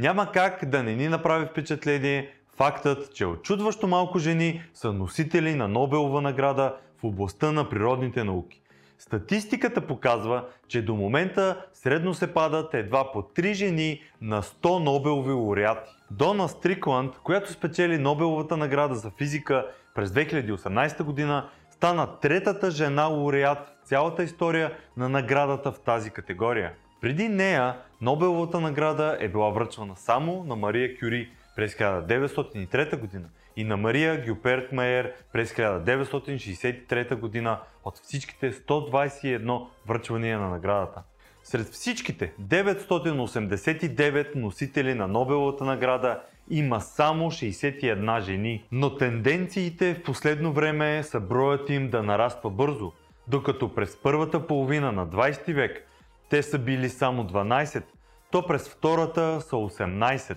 Няма как да не ни направи впечатление фактът, че очудващо малко жени са носители на Нобелова награда в областта на природните науки. Статистиката показва, че до момента средно се падат едва по 3 жени на 100 Нобелови лауреати. Дона Стрикланд, която спечели Нобеловата награда за физика през 2018 година, стана третата жена лауреат в цялата история на наградата в тази категория. Преди нея Нобеловата награда е била връчвана само на Мария Кюри през 1903 година и на Мария Гюперт Майер през 1963 година от всичките 121 връчвания на наградата. Сред всичките 989 носители на Нобеловата награда има само 61 жени, но тенденциите в последно време са броят им да нараства бързо, докато през първата половина на 20 век те са били само 12, то през втората са 18,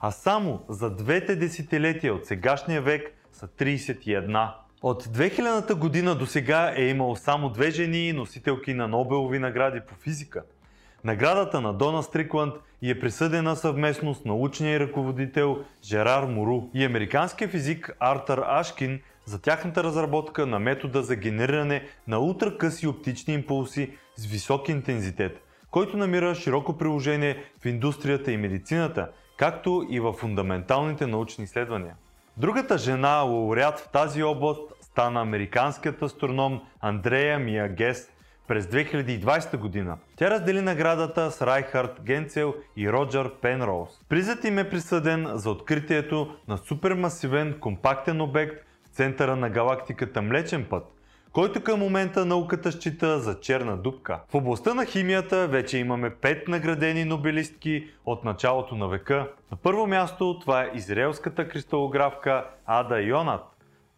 а само за двете десетилетия от сегашния век са 31. От 2000-та година до сега е имало само две жени носителки на Нобелови награди по физика. Наградата на Дона Стрикланд ѝ е присъдена съвместно с научния ръководител Жерар Муру и американския физик Артър Ашкин за тяхната разработка на метода за генериране на ултракъси оптични импулси с висок интензитет, който намира широко приложение в индустрията и медицината, както и във фундаменталните научни изследвания. Другата жена лауреат в тази област стана американският астроном Андрея Мия Гест през 2020 година. Тя раздели наградата с Райхард Генцел и Роджер Пенроуз. Призът им е присъден за откритието на супермасивен компактен обект в центъра на галактиката Млечен път, който към момента науката счита за черна дупка. В областта на химията вече имаме 5 наградени нобелистки от началото на века. На първо място това е израелската кристалографка Ада Йонат.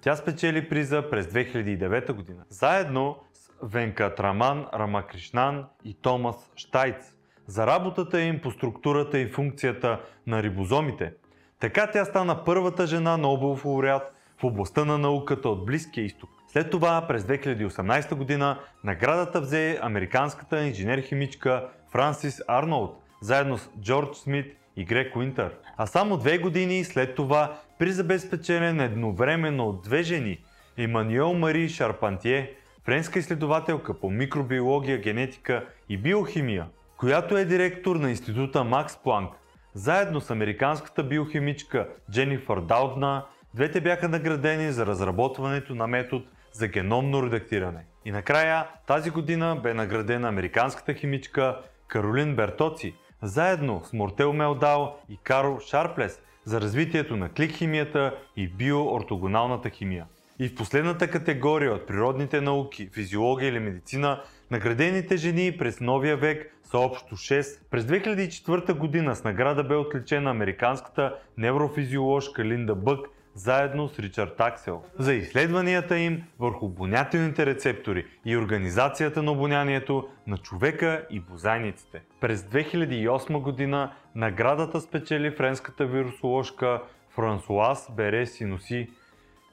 Тя спечели приза през 2009 година, заедно с Венкатраман Рамакришнан и Томас Штайц за работата им по структурата и функцията на рибозомите. Така тя стана първата жена Нобелов лауреат в областта на науката от Близкия изток. След това през 2018 година наградата взе американската инженер-химичка Франсис Арнолд, заедно с Джордж Смит и Грег Уинтер. А само 2 години след това приза бе спечелен едновременно от две жени – Емманюел Мари Шарпантье, френска изследователка по микробиология, генетика и биохимия, която е директор на института Макс Планк, заедно с американската биохимичка Дженифър Даудна. Двете бяха наградени за разработването на метод за геномно редактиране. И накрая тази година бе наградена американската химичка Каролин Бертоци, заедно с Мортел Мелдал и Карл Шарплес за развитието на клик химията и биоортогоналната химия. И в последната категория от природните науки, физиология или медицина, наградените жени през новия век са общо 6. През 2004 година с награда бе отличена американската неврофизиоложка Линда Бък, заедно с Ричард Аксел, за изследванията им върху обонятелните рецептори и организацията на обонянието на човека и бозайниците. През 2008 година наградата спечели френската вирусоложка Франсуаз Бере Синоси.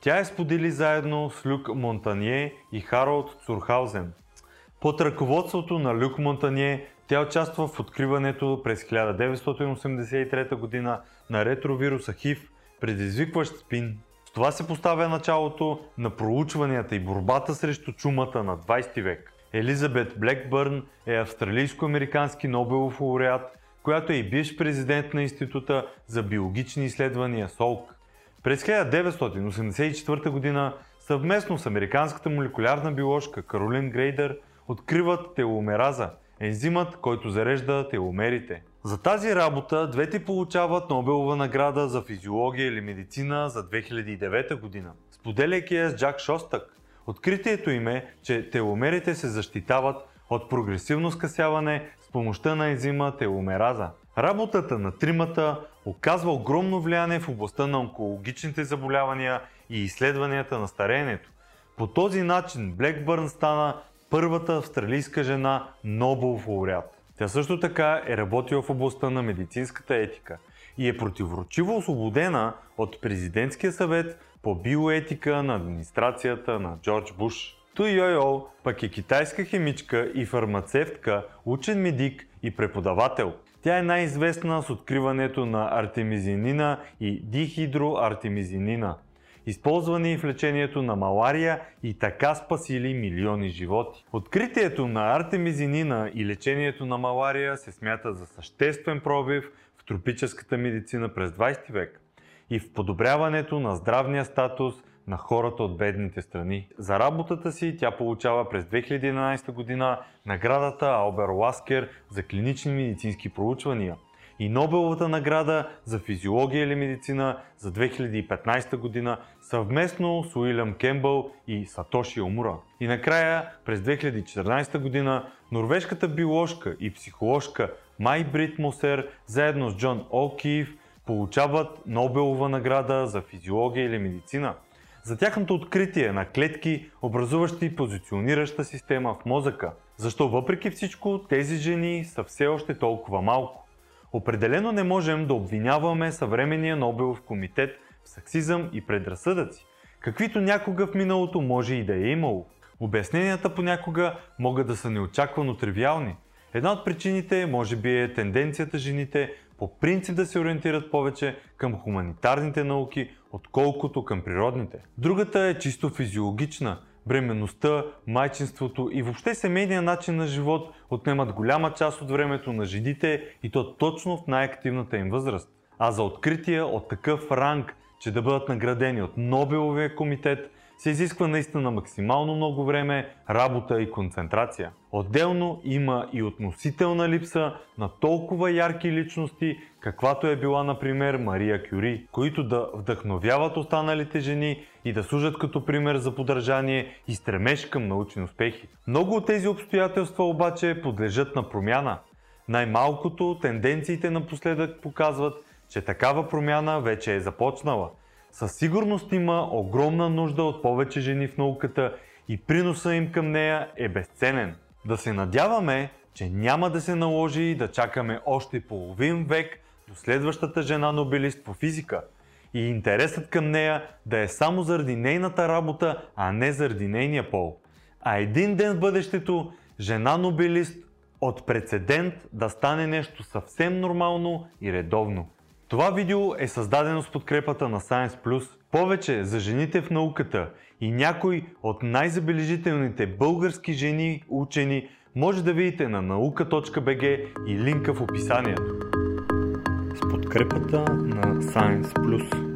Тя я сподели заедно с Люк Монтанье и Харолд Цурхаузен. Под ръководството на Люк Монтанье тя участва в откриването през 1983 година на ретровируса ХИВ, предизвикващ спин. С това се поставя началото на проучванията и борбата срещу чумата на 20 век. Елизабет Блекбърн е австралийско-американски Нобелов лауреат, която е и бивш президент на Института за биологични изследвания СОЛК. През 1984 година съвместно с американската молекулярна биоложка Каролин Грейдър откриват теломераза, ензимът, който зарежда теломерите. За тази работа двете получават Нобелова награда за физиология или медицина за 2009 година. Споделяйки я с Джак Шостък, откритието им е, че теломерите се защитават от прогресивно скъсяване с помощта на ензима теломераза. Работата на тримата оказва огромно влияние в областта на онкологичните заболявания и изследванията на стареенето. По този начин Блекбърн стана първата австралийска жена Нобелов лауреат. Тя също така е работила в областта на медицинската етика и е противоречиво освободена от президентския съвет по биоетика на администрацията на Джордж Буш. Ту Йойо пък е китайска химичка и фармацевтка, учен медик и преподавател. Тя е най-известна с откриването на артемизинина и дихидроартемизинина, използвани в лечението на малария и така спасили милиони животи. Откритието на артемизинина и лечението на малария се смята за съществен пробив в тропическата медицина през 20 век и в подобряването на здравния статус на хората от бедните страни. За работата си тя получава през 2011 година наградата Албер Ласкер за клинични медицински проучвания и Нобеловата награда за физиология или медицина за 2015 година съвместно с Уилям Кембъл и Сатоши Омура. И накрая през 2014 година норвежката биоложка и психоложка Май Брит Мосер заедно с Джон О'Кийф получават Нобелова награда за физиология или медицина за тяхното откритие на клетки, образуващи позиционираща система в мозъка. Защо въпреки всичко тези жени са все още толкова малко? Определено не можем да обвиняваме съвременния Нобелов комитет в сексизъм и предразсъдъци, каквито някога в миналото може и да е имало. Обясненията понякога могат да са неочаквано тривиални. Една от причините може би е тенденцията жените по принцип да се ориентират повече към хуманитарните науки, отколкото към природните. Другата е чисто физиологична. Бременността, майчинството и въобще семейния начин на живот отнемат голяма част от времето на жените и то точно в най-активната им възраст. А за открития от такъв ранг, че да бъдат наградени от Нобеловия комитет, се изисква наистина максимално много време, работа и концентрация. Отделно има и относителна липса на толкова ярки личности, каквато е била например Мария Кюри, които да вдъхновяват останалите жени и да служат като пример за подражание и стремеж към научни успехи. Много от тези обстоятелства обаче подлежат на промяна. Най-малкото тенденциите напоследък показват, че такава промяна вече е започнала. Със сигурност има огромна нужда от повече жени в науката и приноса им към нея е безценен. Да се надяваме, че няма да се наложи да чакаме още половин век до следващата жена нобелист по физика и интересът към нея да е само заради нейната работа, а не заради нейния пол. А един ден в бъдещето жена нобелист от прецедент да стане нещо съвсем нормално и редовно. Това видео е създадено с подкрепата на Science+. Повече за жените в науката и някои от най-забележителните български жени учени може да видите на nauka.bg и линка в описанието. С подкрепата на Science+.